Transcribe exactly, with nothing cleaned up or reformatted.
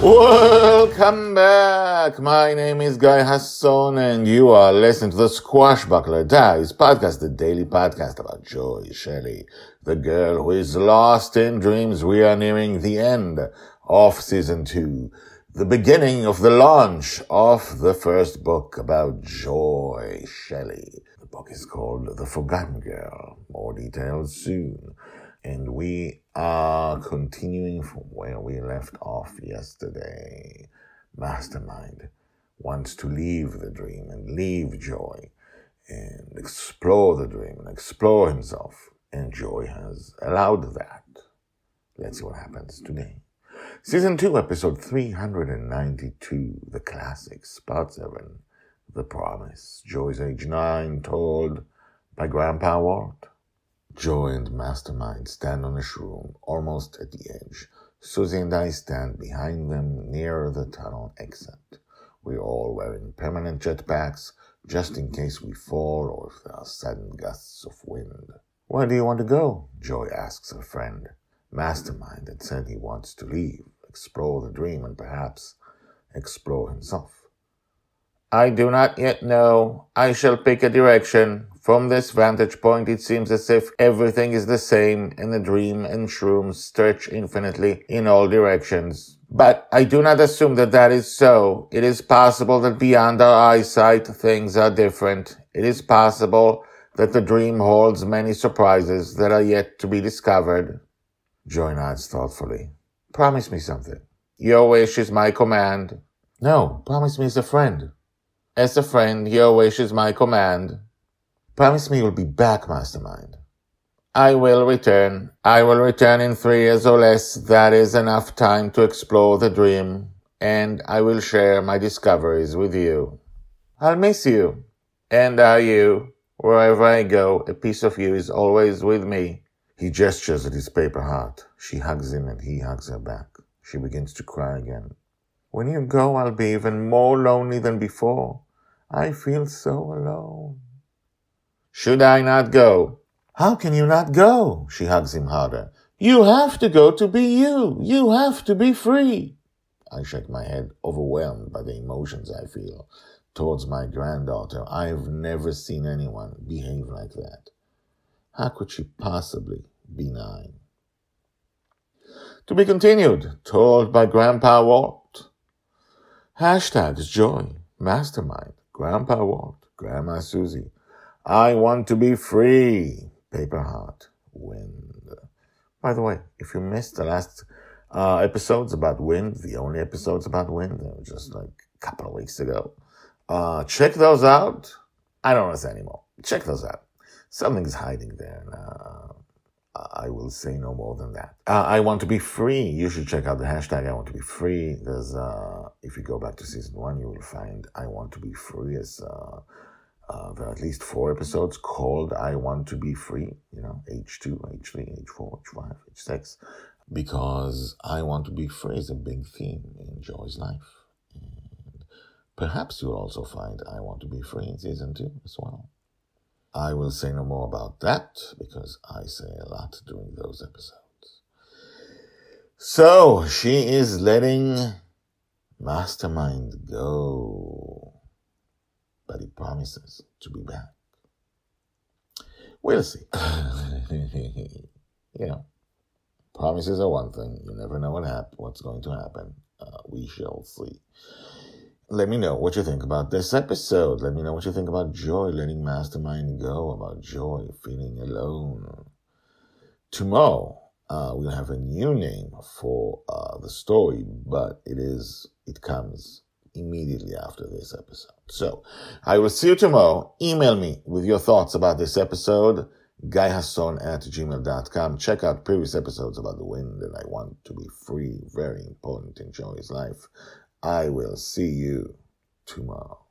Welcome back. My name is Guy Hasson, and you are listening to the Squashbuckler Diaries podcast, the daily podcast about Joy Shelley, the girl who is lost in dreams. We are nearing the end of season two, the beginning of the launch of the first book about Joy Shelley. The book is called The Forgotten Girl. More details soon. And we are continuing from where we left off yesterday. Mastermind wants to leave the dream and leave Joy and explore the dream and explore himself. And Joy has allowed that. Let's see what happens today. Season two, episode three hundred ninety-two, The Classics, part seven, The Promise. Joy's age nine, told by Grandpa Walt. Joy and Mastermind stand on a shroom, almost at the edge. Susie and I stand behind them, near the tunnel exit. We're all wearing permanent jetpacks, just in case we fall or if there are sudden gusts of wind. Where do you want to go? Joy asks her friend. Mastermind had said he wants to leave, explore the dream, and perhaps explore himself. I do not yet know. I shall pick a direction. From this vantage point, it seems as if everything is the same, and the dream and shrooms stretch infinitely in all directions. But I do not assume that that is so. It is possible that beyond our eyesight, things are different. It is possible that the dream holds many surprises that are yet to be discovered. Joy nods thoughtfully. Promise me something. Your wish is my command. No, promise me as a friend. As a friend, your wish is my command. Promise me you'll be back, Mastermind. I will return. I will return in three years or less. That is enough time to explore the dream, and I will share my discoveries with you. I'll miss you. And are you. Wherever I go, a piece of you is always with me. He gestures at his paper heart. She hugs him and he hugs her back. She begins to cry again. When you go, I'll be even more lonely than before. I feel so alone. Should I not go? How can you not go? She hugs him harder. You have to go to be you. You have to be free. I shake my head, overwhelmed by the emotions I feel towards my granddaughter. I've never seen anyone behave like that. How could she possibly be nine? To be continued, told by Grandpa Walt. Hashtags Joy, Mastermind, Grandpa Walt, Grandma Susie. I want to be free. Paper heart. Wind. By the way, if you missed the last uh, episodes about wind, the only episodes about wind, they were just like a couple of weeks ago. Uh, check those out. I don't know this anymore. Check those out. Something's hiding there. And, uh, I will say no more than that. Uh, I want to be free. You should check out the hashtag I want to be free. There's, uh, if you go back to season one, you will find I want to be free as, uh, Uh, there are at least four episodes called I Want to Be Free, you know, H two, H three, H four, H five, H six, because I Want to Be Free is a big theme in Joy's life. And perhaps you'll also find I Want to Be Free in season two as well. I will say no more about that because I say a lot during those episodes. So she is letting Mastermind go. But he promises to be back. We'll see. You know, promises are one thing. You never know what hap- what's going to happen. Uh, we shall see. Let me know what you think about this episode. Let me know what you think about Joy letting Mastermind go, about Joy feeling alone. Tomorrow, uh, we'll have a new name for uh, the story, but it is, it comes immediately after this episode. So I will see you tomorrow. Email me with your thoughts about this episode, guy hasson at gmail dot com. Check out previous episodes about the wind and I want to be free. Very important in Joey's life. I will see you tomorrow.